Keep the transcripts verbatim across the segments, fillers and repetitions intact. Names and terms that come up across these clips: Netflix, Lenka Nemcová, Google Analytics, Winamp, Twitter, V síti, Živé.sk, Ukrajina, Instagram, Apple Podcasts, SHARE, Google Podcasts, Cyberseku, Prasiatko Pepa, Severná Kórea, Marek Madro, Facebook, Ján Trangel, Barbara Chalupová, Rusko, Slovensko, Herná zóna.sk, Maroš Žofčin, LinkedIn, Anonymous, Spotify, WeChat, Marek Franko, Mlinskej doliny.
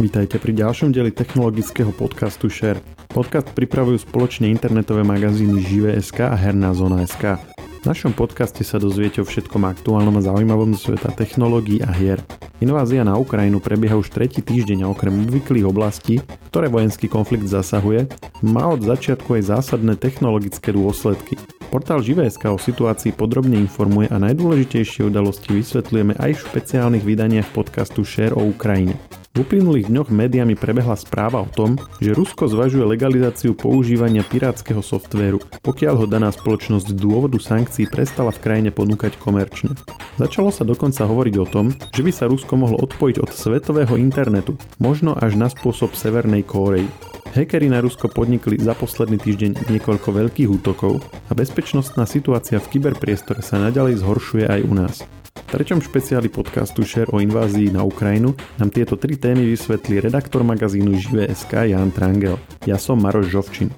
Vítajte pri ďalšom dieli technologického podcastu SHARE. Podcast pripravujú spoločne internetové magazíny Živé.sk a Herná zóna.sk. V našom podcaste sa dozviete o všetkom aktuálnom a zaujímavom sveta technológií a hier. Invázia na Ukrajinu prebieha už tretí týždeň a okrem obvyklých oblastí, ktoré vojenský konflikt zasahuje, má od začiatku aj zásadné technologické dôsledky. Portál Živé.sk o situácii podrobne informuje a najdôležitejšie udalosti vysvetľujeme aj v špeciálnych vydaniach podcastu SHARE o Ukrajine. V uplynulých dňoch médiami prebehla správa o tom, že Rusko zvažuje legalizáciu používania pirátskeho softvéru, pokiaľ ho daná spoločnosť z dôvodu sankcií prestala v krajine ponúkať komerčne. Začalo sa dokonca hovoriť o tom, že by sa Rusko mohlo odpojiť od svetového internetu, možno až na spôsob Severnej Kórey. Hackeri na Rusko podnikli za posledný týždeň niekoľko veľkých útokov a bezpečnostná situácia v kyberpriestore sa naďalej zhoršuje aj u nás. V treťom špeciáli podcastu SHARE o invázii na Ukrajinu nám tieto tri témy vysvetlí redaktor magazínu Živé.sk Ján Trangel. Ja som Maroš Žofčin.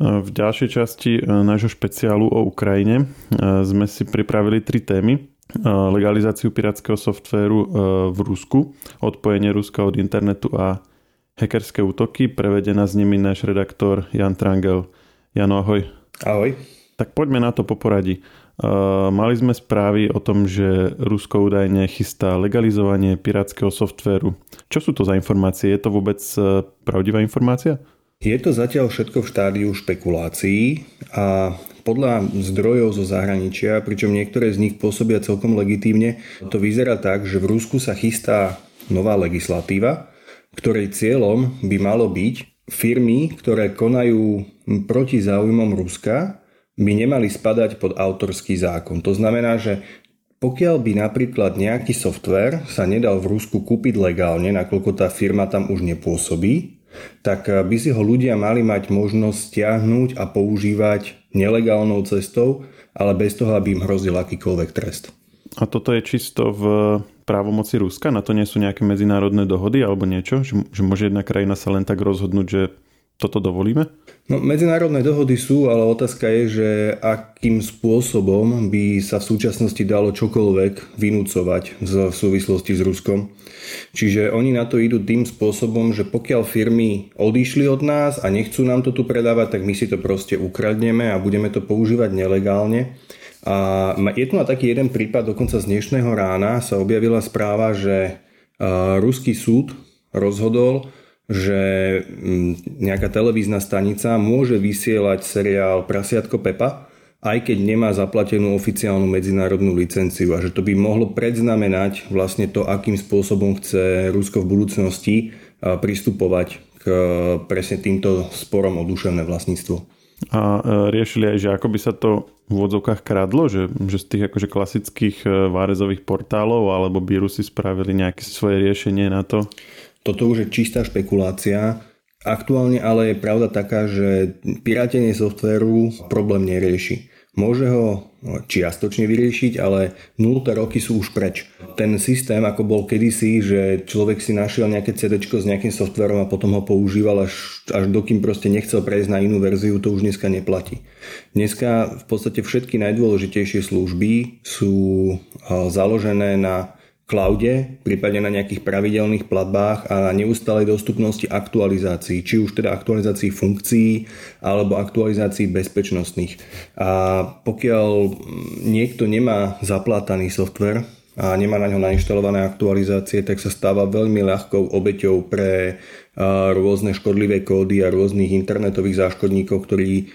V ďalšej časti nášho špeciálu o Ukrajine sme si pripravili tri témy. Legalizáciu pirátskeho softvéru v Rusku, odpojenie Ruska od internetu a hackerské útoky. Prevede nás s nimi náš redaktor Ján Trangel. Jano, ahoj. Ahoj. Tak poďme na to po poradí. Mali sme správy o tom, že Rusko údajne chystá legalizovanie pirátskeho softvéru. Čo sú to za informácie? Je to vôbec pravdivá informácia? Je to zatiaľ všetko v štádiu špekulácií a podľa zdrojov zo zahraničia, pričom niektoré z nich pôsobia celkom legitívne, to vyzerá tak, že v Rusku sa chystá nová legislatíva, ktorej cieľom by malo byť firmy, ktoré konajú proti záujmom Ruska, by nemali spadať pod autorský zákon. To znamená, že pokiaľ by napríklad nejaký softvér sa nedal v Rusku kúpiť legálne, nakoľko tá firma tam už nepôsobí, tak by si ho ľudia mali mať možnosť stiahnuť a používať nelegálnou cestou, ale bez toho, aby im hrozil akýkoľvek trest. A toto je čisto v právomoci Ruska? Na to nie sú nejaké medzinárodné dohody alebo niečo? Že, že môže jedna krajina sa len tak rozhodnúť, že toto dovolíme? No, medzinárodné dohody sú, ale otázka je, že akým spôsobom by sa v súčasnosti dalo čokoľvek vynúcovať v súvislosti s Ruskom. Čiže oni na to idú tým spôsobom, že pokiaľ firmy odišli od nás a nechcú nám to tu predávať, tak my si to proste ukradneme a budeme to používať nelegálne. A je tu na taký jeden prípad, dokonca z dnešného rána sa objavila správa, že ruský súd rozhodol, že nejaká televízna stanica môže vysielať seriál Prasiatko Pepa, aj keď nemá zaplatenú oficiálnu medzinárodnú licenciu a že to by mohlo predznamenať vlastne to, akým spôsobom chce Rusko v budúcnosti pristupovať k presne týmto sporom o duševné vlastníctvo. A riešili aj, že ako by sa to v úvodzovkách kradlo, že, že z tých akože klasických várezových portálov alebo vírusy spravili nejaké svoje riešenie na to? Toto už je čistá špekulácia. Aktuálne ale je pravda taká, že pirátenie softvéru problém nerieši. Môže ho čiastočne vyriešiť, ale nulté roky sú už preč. Ten systém, ako bol kedysi, že človek si našiel nejaké CDčko s nejakým softvérom a potom ho používal až, až dokým proste nechcel prejsť na inú verziu, to už dneska neplatí. Dneska v podstate všetky najdôležitejšie služby sú založené na cloude, prípadne na nejakých pravidelných platbách a na neustálej dostupnosti aktualizácií, či už teda aktualizácií funkcií alebo aktualizácií bezpečnostných. A pokiaľ niekto nemá zaplátaný softvér a nemá na ňo nainštalované aktualizácie, tak sa stáva veľmi ľahkou obeťou pre rôzne škodlivé kódy a rôznych internetových záškodníkov, ktorí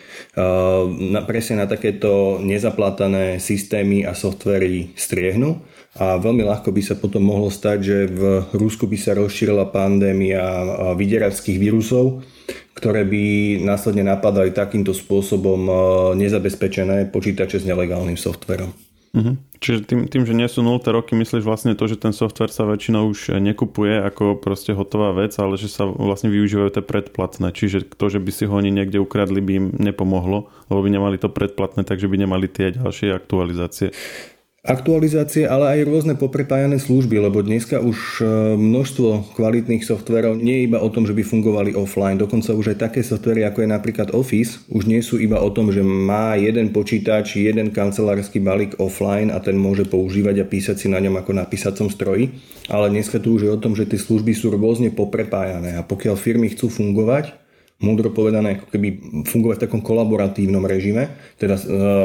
presne na takéto nezaplátané systémy a softvéry striehnú. A veľmi ľahko by sa potom mohlo stať, že v Rusku by sa rozšírila pandémia vydieračských vírusov, ktoré by následne napadali takýmto spôsobom nezabezpečené počítače s nelegálnym softverom. Uh-huh. Čiže tým, tým, že nie sú nulté roky, myslíš vlastne to, že ten softvér sa väčšinou už nekupuje ako proste hotová vec, ale že sa vlastne využívajú tie predplatné. Čiže to, že by si ho oni niekde ukradli, by im nepomohlo, lebo by nemali to predplatné, takže by nemali tie ďalšie aktualizácie. Aktualizácie, ale aj rôzne poprepájané služby, lebo dneska už množstvo kvalitných softverov nie je iba o tom, že by fungovali offline. Dokonca už aj také softvery, ako je napríklad Office, už nie sú iba o tom, že má jeden počítač, jeden kancelársky balík offline a ten môže používať a písať si na ňom ako na písacom stroji. Ale dneska tu už je o tom, že tie služby sú rôzne poprepájané a pokiaľ firmy chcú fungovať, múdro povedané, ako keby fungovať v takom kolaboratívnom režime, teda e,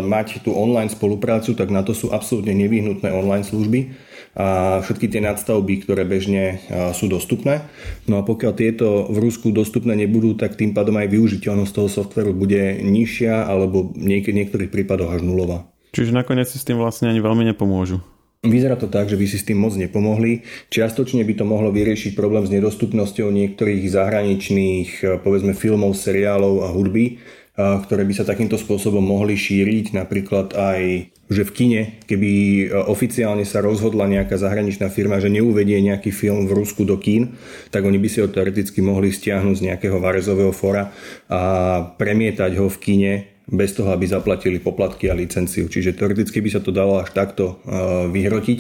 mať tú online spoluprácu, tak na to sú absolútne nevyhnutné online služby a všetky tie nadstavby, ktoré bežne e, sú dostupné. No a pokiaľ tieto v Rusku dostupné nebudú, tak tým pádom aj využiteľnosť toho softveru bude nižšia alebo niekedy v niektorých prípadoch až nulová. Čiže nakoniec si s tým vlastne ani veľmi nepomôžu. Vyzerá to tak, že by si s tým moc nepomohli. Čiastočne by to mohlo vyriešiť problém s nedostupnosťou niektorých zahraničných, povedzme, filmov, seriálov a hudby, ktoré by sa takýmto spôsobom mohli šíriť. Napríklad aj, že v kine, keby oficiálne sa rozhodla nejaká zahraničná firma, že neuvedie nejaký film v Rusku do kín, tak oni by si ho teoreticky mohli stiahnuť z nejakého varezového fóra a premietať ho v kine, bez toho, aby zaplatili poplatky a licenciu. Čiže teoreticky by sa to dalo až takto vyhrotiť.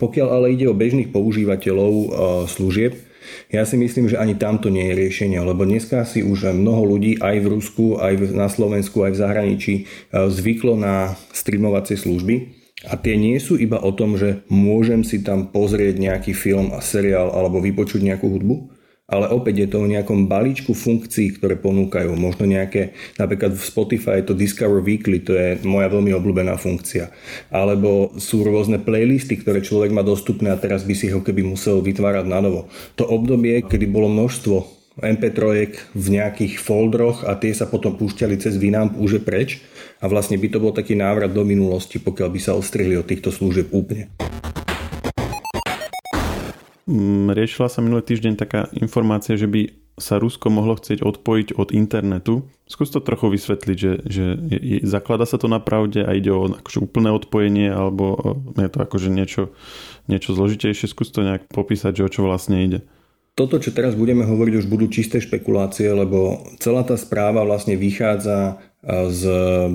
Pokiaľ ale ide o bežných používateľov služieb, ja si myslím, že ani tamto nie je riešenie, lebo dneska si už mnoho ľudí aj v Rusku, aj na Slovensku, aj v zahraničí zvyklo na streamovacie služby. A tie nie sú iba o tom, že môžem si tam pozrieť nejaký film a seriál alebo vypočuť nejakú hudbu. Ale opäť je to o nejakom balíčku funkcií, ktoré ponúkajú. Možno nejaké, napríklad v Spotify je to Discover Weekly, to je moja veľmi obľúbená funkcia. Alebo sú rôzne playlisty, ktoré človek má dostupné a teraz by si ho keby musel vytvárať na novo. To obdobie, kedy bolo množstvo em pé trojek v nejakých foldroch a tie sa potom púšťali cez Winamp, už je preč. A vlastne by to bol taký návrat do minulosti, pokiaľ by sa ostrihli od týchto služieb úplne. Riešila sa minulý týždeň taká informácia, že by sa Rusko mohlo chcieť odpojiť od internetu. Skús to trochu vysvetliť, že, že je, je, zaklada sa to na pravde a ide o akože úplné odpojenie, alebo je to akože niečo, niečo zložitejšie. Skús to nejak popísať, že o čo vlastne ide. Toto, čo teraz budeme hovoriť, už budú čisté špekulácie, lebo celá tá správa vlastne vychádza z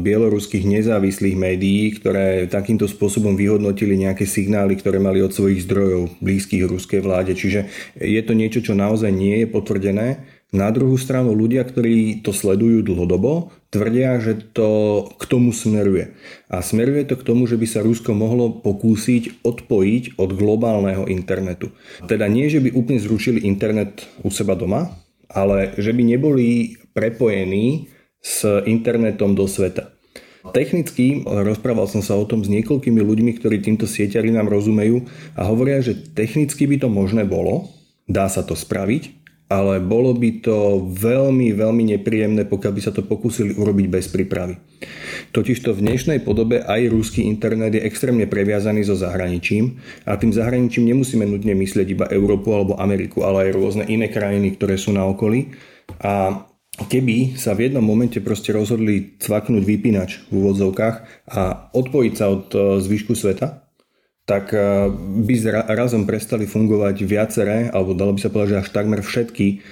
bieloruských nezávislých médií, ktoré takýmto spôsobom vyhodnotili nejaké signály, ktoré mali od svojich zdrojov blízkych ruskej vláde. Čiže je to niečo, čo naozaj nie je potvrdené. Na druhú stranu ľudia, ktorí to sledujú dlhodobo, tvrdia, že to k tomu smeruje. A smeruje to k tomu, že by sa Rusko mohlo pokúsiť odpojiť od globálneho internetu. Teda nie, že by úplne zrušili internet u seba doma, ale že by neboli prepojení s internetom do sveta. Technicky, rozprával som sa o tom s niekoľkými ľuďmi, ktorí týmto sieťarinám rozumejú a hovoria, že technicky by to možné bolo, dá sa to spraviť, ale bolo by to veľmi, veľmi nepríjemné, pokiaľ by sa to pokúsili urobiť bez prípravy. Totižto v dnešnej podobe aj ruský internet je extrémne previazaný so zahraničím a tým zahraničím nemusíme nutne myslieť iba Európu alebo Ameriku, ale aj rôzne iné krajiny, ktoré sú na okolí. A keby sa v jednom momente proste rozhodli cvaknúť vypínač v úvodzovkách a odpojiť sa od zvyšku sveta, tak by razom prestali fungovať viaceré, alebo dalo by sa povedať, že až takmer všetky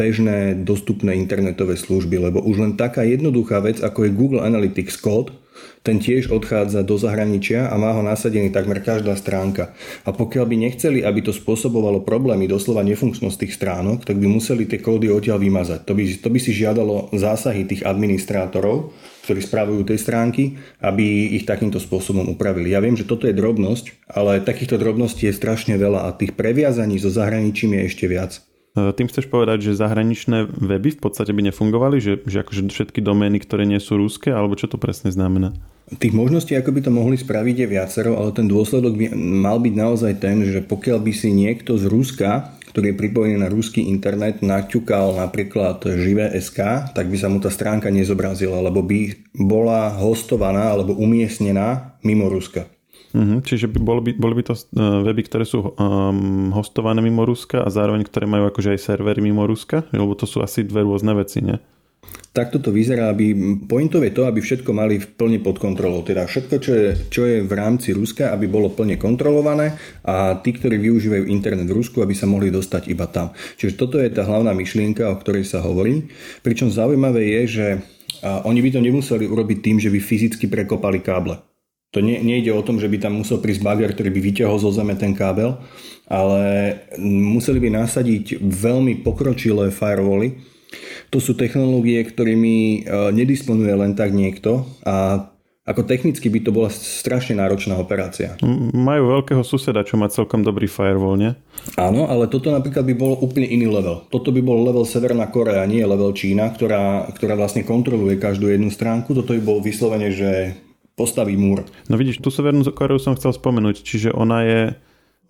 bežné dostupné internetové služby, lebo už len taká jednoduchá vec, ako je Google Analytics kód, ten tiež odchádza do zahraničia a má ho nasadený takmer každá stránka. A pokiaľ by nechceli, aby to spôsobovalo problémy, doslova nefunkčnosť tých stránok, tak by museli tie kódy odtiaľ vymazať. To by, to by si žiadalo zásahy tých administrátorov, ktorí spravujú tej stránky, aby ich takýmto spôsobom upravili. Ja viem, že toto je drobnosť, ale takýchto drobností je strašne veľa a tých previazaní so zahraničím je ešte viac. Tým chceš povedať, že zahraničné weby v podstate by nefungovali? Že, že akože všetky domény, ktoré nie sú ruské? Alebo čo to presne znamená? Tých možností, ako by to mohli spraviť, je viacero, ale ten dôsledok by mal byť naozaj ten, že pokiaľ by si niekto z Ruska, ktorý je pripojený na ruský internet, naťukal napríklad Živé.sk, tak by sa mu tá stránka nezobrazila, lebo by bola hostovaná alebo umiestnená mimo Ruska. Mm-hmm, čiže by boli, by, boli by to weby, ktoré sú um, hostované mimo Ruska a zároveň, ktoré majú akože aj servery mimo Ruska, lebo to sú asi dve rôzne veci, nie? Takto to vyzerá, aby pointov je to, aby všetko mali plne pod kontrolou. Teda všetko, čo je, čo je v rámci Ruska, aby bolo plne kontrolované a tí, ktorí využívajú internet v Rusku, aby sa mohli dostať iba tam. Čiže toto je tá hlavná myšlienka, o ktorej sa hovorí. Pričom zaujímavé je, že oni by to nemuseli urobiť tým, že by fyzicky prekopali káble. To nie, nejde o tom, že by tam musel prísť bager, ktorý by vyťahol zo zeme ten kábel, ale museli by nasadiť veľmi pokročilé firewally. To sú technológie, ktorými nedisponuje len tak niekto a ako technicky by to bola strašne náročná operácia. Majú veľkého suseda, čo má celkom dobrý firewall, nie? Áno, ale toto napríklad by bolo úplne iný level. Toto by bol level Severná Kórea, nie level Čína, ktorá, ktorá vlastne kontroluje každú jednu stránku. Toto by bolo vyslovene, že postaví múr. No vidíš, tú Severnú Koreu som chcel spomenúť, čiže ona je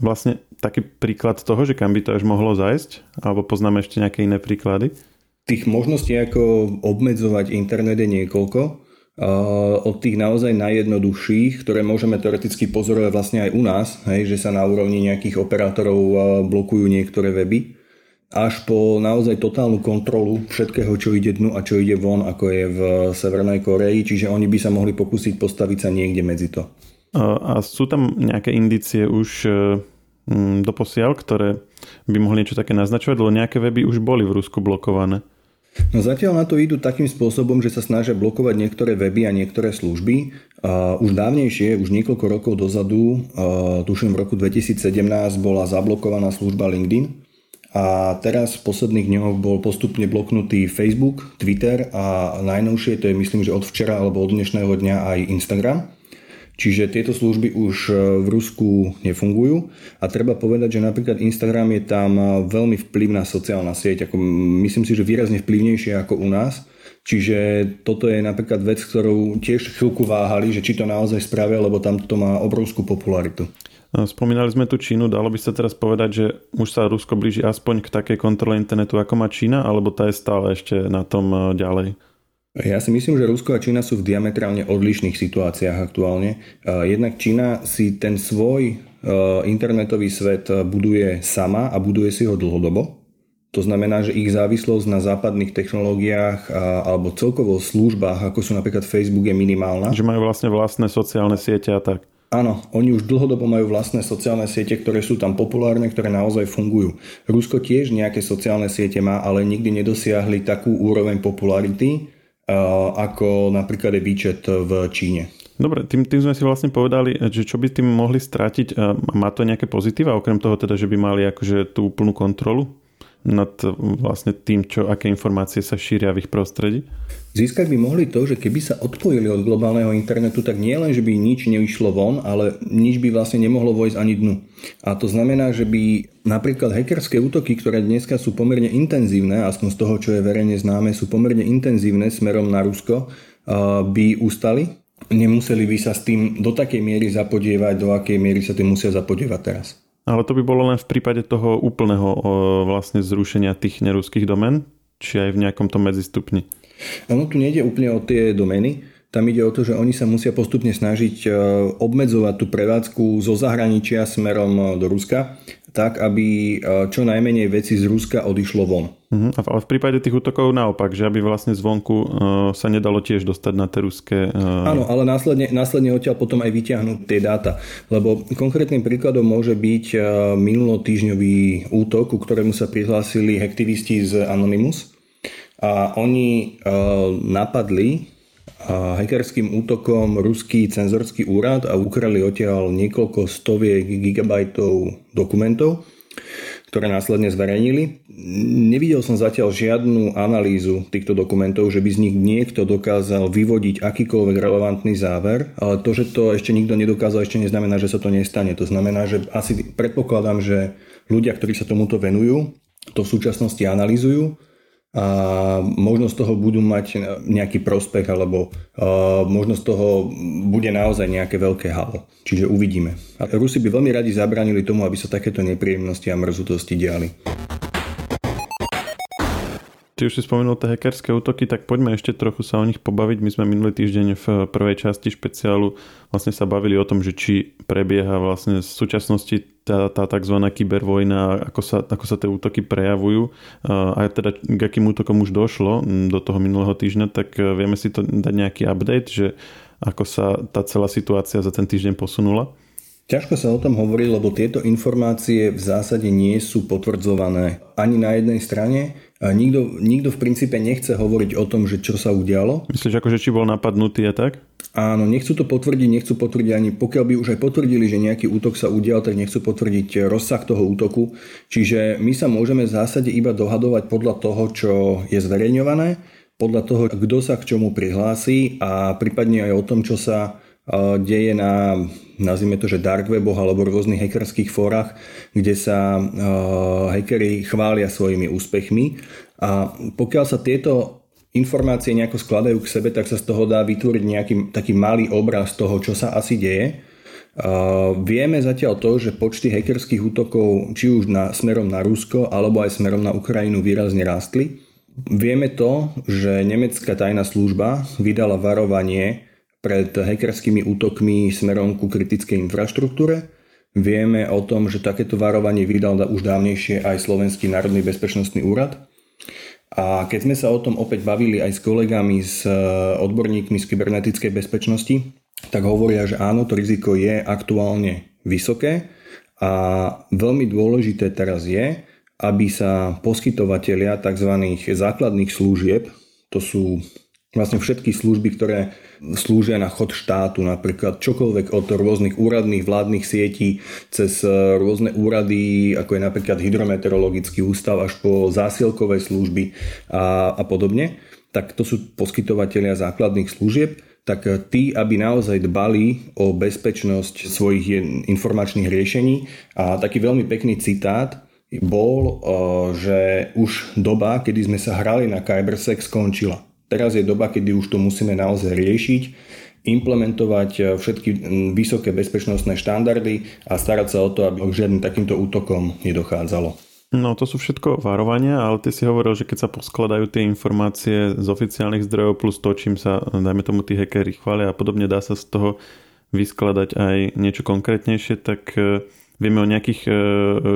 vlastne taký príklad toho, že kam by to až mohlo zajsť, alebo poznáme ešte nejaké iné príklady? Tých možností, ako obmedzovať internet je niekoľko, od tých naozaj najjednoduchších, ktoré môžeme teoreticky pozorovať vlastne aj u nás, hej, že sa na úrovni nejakých operátorov blokujú niektoré weby, až po naozaj totálnu kontrolu všetkého, čo ide dnu a čo ide von, ako je v Severnej Koreji. Čiže oni by sa mohli pokúsiť postaviť sa niekde medzi to. A sú tam nejaké indície už doposiaľ, ktoré by mohli niečo také naznačovať, lebo nejaké weby už boli v Rusku blokované? No zatiaľ na to idú takým spôsobom, že sa snažia blokovať niektoré weby a niektoré služby. Už dávnejšie, už niekoľko rokov dozadu, tuším v roku dvetisícsedemnásť, bola zablokovaná služba LinkedIn. A teraz v posledných dňoch bol postupne bloknutý Facebook, Twitter a najnovšie, to je myslím, že od včera alebo od dnešného dňa aj Instagram. Čiže tieto služby už v Rusku nefungujú a treba povedať, že napríklad Instagram je tam veľmi vplyvná sociálna sieť, ako myslím si, že výrazne vplyvnejšia ako u nás. Čiže toto je napríklad vec, ktorou tiež chvíľku váhali, že či to naozaj spravia, lebo tam to má obrovskú popularitu. Spomínali sme tu Čínu, dalo by sa teraz povedať, že už sa Rusko blíži aspoň k takej kontrole internetu, ako má Čína, alebo tá je stále ešte na tom ďalej? Ja si myslím, že Rusko a Čína sú v diametrálne odlišných situáciách aktuálne. Jednak Čína si ten svoj internetový svet buduje sama a buduje si ho dlhodobo. To znamená, že ich závislosť na západných technológiách a, alebo celkovo službách, ako sú napríklad Facebook, je minimálna. Že majú vlastne vlastné sociálne siete a tak. Áno, oni už dlhodobo majú vlastné sociálne siete, ktoré sú tam populárne, ktoré naozaj fungujú. Rusko tiež nejaké sociálne siete má, ale nikdy nedosiahli takú úroveň popularity, ako napríklad je WeChat v Číne. Dobre, tým, tým sme si vlastne povedali, že čo by tým mohli stratiť. Má to nejaké pozitíva, okrem toho teda, že by mali akože tú úplnú kontrolu nad vlastne tým, čo, aké informácie sa šíria v ich prostredí? Získať by mohli to, že keby sa odpojili od globálneho internetu, tak nie len, že by nič nevyšlo von, ale nič by vlastne nemohlo vojsť ani dnu. A to znamená, že by napríklad hackerské útoky, ktoré dneska sú pomerne intenzívne, aspoň z toho, čo je verejne známe, sú pomerne intenzívne smerom na Rusko, by ustali. Nemuseli by sa s tým do takej miery zapodievať, do akej miery sa tým musia zapodievať teraz. Ale to by bolo len v prípade toho úplného vlastne zrušenia tých neruských domén, či aj v nejakom tom medzistupni? Ono tu nejde úplne o tie domény. Tam ide o to, že oni sa musia postupne snažiť obmedzovať tú prevádzku zo zahraničia smerom do Ruska, tak aby čo najmenej vecí z Ruska odišlo von. Uh-huh. A v prípade tých útokov naopak, že aby vlastne zvonku uh, sa nedalo tiež dostať na tie ruské... Uh... Áno, ale následne, následne odtiaľ potom aj vyťahnuť tie dáta. Lebo konkrétnym príkladom môže byť uh, minulotýžňový útok, ku ktorému sa prihlásili hacktivisti z Anonymous. A oni uh, napadli uh, hackerským útokom ruský cenzorský úrad a ukradli odtiaľ niekoľko stoviek gigabajtov dokumentov, ktoré následne zverejnili. Nevidel som zatiaľ žiadnu analýzu týchto dokumentov, že by z nich niekto dokázal vyvodiť akýkoľvek relevantný záver, ale to, že to ešte nikto nedokázal, ešte neznamená, že sa to nestane. To znamená, že asi predpokladám, že ľudia, ktorí sa tomuto venujú, to v súčasnosti analýzujú a možno z toho budú mať nejaký prospech alebo uh, možno z toho bude naozaj nejaké veľké halo. Čiže uvidíme. A Rusi by veľmi radi zabránili tomu, aby sa takéto nepríjemnosti a mrzutosti diali. Ty už si spomenul tie hackerské útoky, tak poďme ešte trochu sa o nich pobaviť. My sme minulý týždeň v prvej časti špeciálu vlastne sa bavili o tom, že či prebieha vlastne v súčasnosti tá, tá tzv. Kybervojna, ako sa, ako sa tie útoky prejavujú a teda k akým útokom už došlo do toho minulého týždňa, tak vieme si to dať nejaký update, že ako sa tá celá situácia za ten týždeň posunula? Ťažko sa o tom hovorí, lebo tieto informácie v zásade nie sú potvrdzované ani na jednej strane. Nikto, nikto v princípe nechce hovoriť o tom, že čo sa udialo. Myslíš, akože či bol napadnutý a tak? Áno, nechcú to potvrdiť, nechcú potvrdiť ani, pokiaľ by už aj potvrdili, že nejaký útok sa udial, tak nechcú potvrdiť rozsah toho útoku. Čiže my sa môžeme v zásade iba dohadovať podľa toho, čo je zverejňované, podľa toho, kto sa k čomu prihlási a prípadne aj o tom, čo sa deje na, nazvime to, že dark weboch alebo rôznych hackerských fórach, kde sa uh, hackeri chvália svojimi úspechmi. A pokiaľ sa tieto informácie nejako skladajú k sebe, tak sa z toho dá vytvoriť nejaký taký malý obraz toho, čo sa asi deje. Uh, vieme zatiaľ to, že počty hackerských útokov, či už na, smerom na Rusko, alebo aj smerom na Ukrajinu výrazne rástli. Vieme to, že nemecká tajná služba vydala varovanie pred hackerskými útokmi smerom ku kritickej infraštruktúre. Vieme o tom, že takéto varovanie vydal už dávnejšie aj Slovenský národný bezpečnostný úrad. A keď sme sa o tom opäť bavili aj s kolegami, s odborníkmi z kybernetickej bezpečnosti, tak hovoria, že áno, to riziko je aktuálne vysoké a veľmi dôležité teraz je, aby sa poskytovatelia tzv. Základných služieb, to sú vlastne všetky služby, ktoré slúžia na chod štátu, napríklad čokoľvek od rôznych úradných vládnych sietí cez rôzne úrady, ako je napríklad hydrometeorologický ústav až po zásielkové služby a, a podobne, tak to sú poskytovatelia základných služieb, tak tí, aby naozaj dbali o bezpečnosť svojich informačných riešení. A taký veľmi pekný citát bol, že už doba, kedy sme sa hrali na cybersex, skončila. Teraz je doba, kedy už to musíme naozaj riešiť, implementovať všetky vysoké bezpečnostné štandardy a starať sa o to, aby žiadnym takýmto útokom nedochádzalo. No to sú všetko varovania, ale ty si hovoril, že keď sa poskladajú tie informácie z oficiálnych zdrojov plus to, čím sa, dajme tomu, tí hackeri chvália a podobne, dá sa z toho vyskladať aj niečo konkrétnejšie, tak vieme o nejakých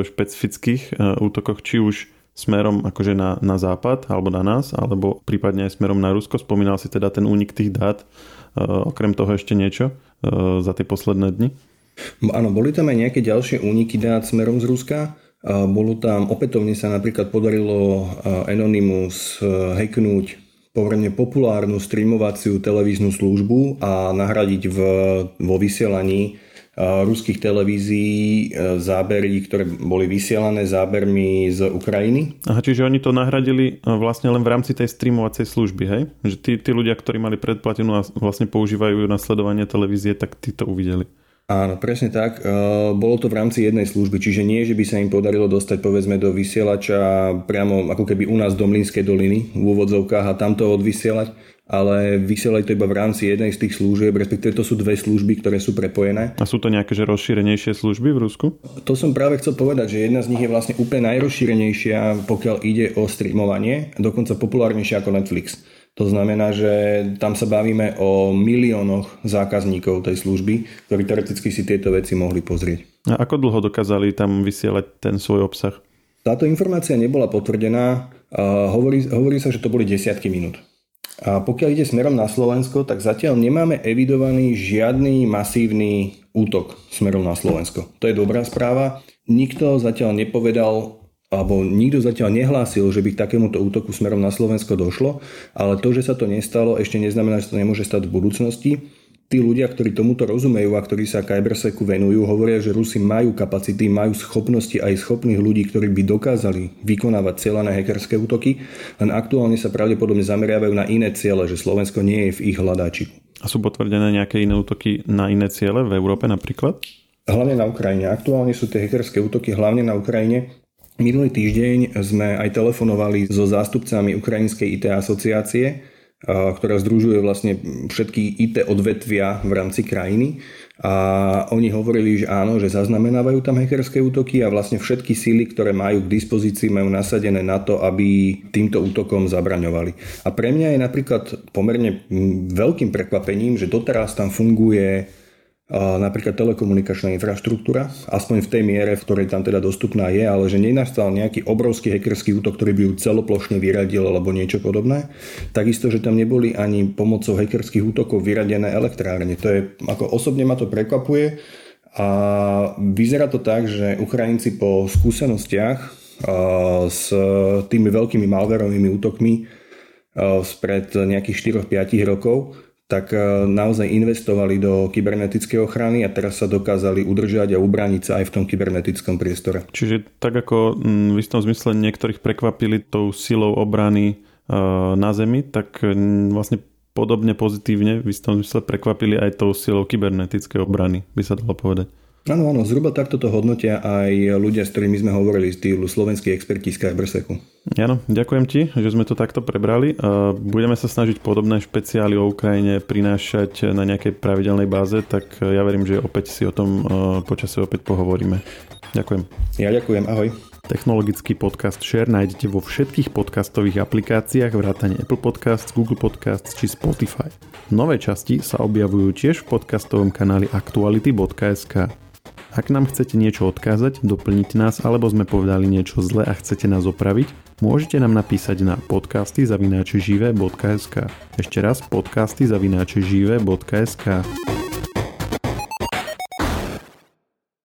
špecifických útokoch, či už smerom akože na, na západ alebo na nás, alebo prípadne aj smerom na Rusko. Spomínal si teda ten únik tých dát. E, okrem toho ešte niečo e, za tie posledné dni? Áno, boli tam aj nejaké ďalšie úniky dát smerom z Ruska. E, bolo tam, opätovne sa napríklad podarilo Anonymous hacknúť pomerne populárnu streamovaciu televíznu službu a nahradiť v, vo vysielaní ruských televízií zábery, ktoré boli vysielané zábermi z Ukrajiny. Aha, čiže oni to nahradili vlastne len v rámci tej streamovacej služby, hej? Že tí, tí ľudia, ktorí mali predplatinu a vlastne používajú na sledovanie televízie, tak tí to uvideli. Áno, presne tak. Bolo to v rámci jednej služby, čiže nie, že by sa im podarilo dostať povedzme do vysielača priamo ako keby u nás do Mlinskej doliny v úvodzovkách a tamto odvysielať, ale vysielali to iba v rámci jednej z tých služieb, respektíve to sú dve služby, ktoré sú prepojené. A sú to nejaké že rozšírenejšie služby v Rusku? To som práve chcel povedať, že jedna z nich je vlastne úplne najrozšírenejšia, pokiaľ ide o streamovanie, dokonca populárnejšia ako Netflix. To znamená, že tam sa bavíme o miliónoch zákazníkov tej služby, ktorí teoreticky si tieto veci mohli pozrieť. A ako dlho dokázali tam vysielať ten svoj obsah? Táto informácia nebola potvrdená. Hovorí, hovorí sa, že to boli desiatky minút. A pokiaľ ide smerom na Slovensko, tak zatiaľ nemáme evidovaný žiadny masívny útok smerom na Slovensko. To je dobrá správa. Nikto zatiaľ nepovedal, alebo nikto zatiaľ nehlásil, že by k takémuto útoku smerom na Slovensko došlo, ale to, že sa to nestalo, ešte neznamená, že to nemôže stať v budúcnosti. Tí ľudia, ktorí tomuto rozumejú a ktorí sa cyberseku venujú, hovoria, že Rusi majú kapacity, majú schopnosti aj schopných ľudí, ktorí by dokázali vykonávať cieľané hackerské útoky, len aktuálne sa pravdepodobne zameriavajú na iné ciele, že Slovensko nie je v ich hľadáčiku. A sú potvrdené nejaké iné útoky na iné ciele v Európe napríklad? Hlavne na Ukrajine. Aktuálne sú tie hackerské útoky hlavne na Ukrajine. Minulý týždeň sme aj telefonovali so zástupcami Ukrajinskej í té asociácie, ktorá združuje vlastne všetky í té odvetvia v rámci krajiny. A oni hovorili, že áno, že zaznamenávajú tam hackerské útoky a vlastne všetky síly, ktoré majú k dispozícii, majú nasadené na to, aby týmto útokom zabraňovali. A pre mňa je napríklad pomerne veľkým prekvapením, že doteraz tam funguje napríklad telekomunikačná infraštruktúra, aspoň v tej miere, v ktorej tam teda dostupná je, ale že nenastal nejaký obrovský hackerský útok, ktorý by ju celoplošne vyradil alebo niečo podobné. Takisto, že tam neboli ani pomocou hackerských útokov vyradené elektrárne. To je, ako osobne ma to prekvapuje a vyzerá to tak, že Ukrajinci po skúsenostiach s tými veľkými malverovými útokmi spred nejakých štyri až päť rokov tak naozaj investovali do kybernetickej ochrany a teraz sa dokázali udržať a ubrániť sa aj v tom kybernetickom priestore. Čiže tak ako v istom zmysle niektorých prekvapili tou silou obrany na zemi, tak vlastne podobne pozitívne v istom zmysle prekvapili aj tou silou kybernetickej obrany, by sa dalo povedať. Áno, áno, zhruba takto to hodnotia aj ľudia, s ktorými sme hovorili, z týlu slovenskí experti z Cyberseku. Áno, ďakujem ti, že sme to takto prebrali. Budeme sa snažiť podobné špeciály o Ukrajine prinášať na nejakej pravidelnej báze, tak ja verím, že opäť si o tom počasie opäť pohovoríme. Ďakujem. Ja ďakujem, ahoj. Technologický podcast SHARE nájdete vo všetkých podcastových aplikáciách vrátane Apple Podcasts, Google Podcasts či Spotify. Nové časti sa objavujú tiež v podcastovom kanáli actuality bodka es ká. Ak nám chcete niečo odkázať, doplniť nás alebo sme povedali niečo zle a chcete nás opraviť, môžete nám napísať na podcasty zavináč živé bodka es ká. Ešte raz podcasty zavináč živé bodka es ká.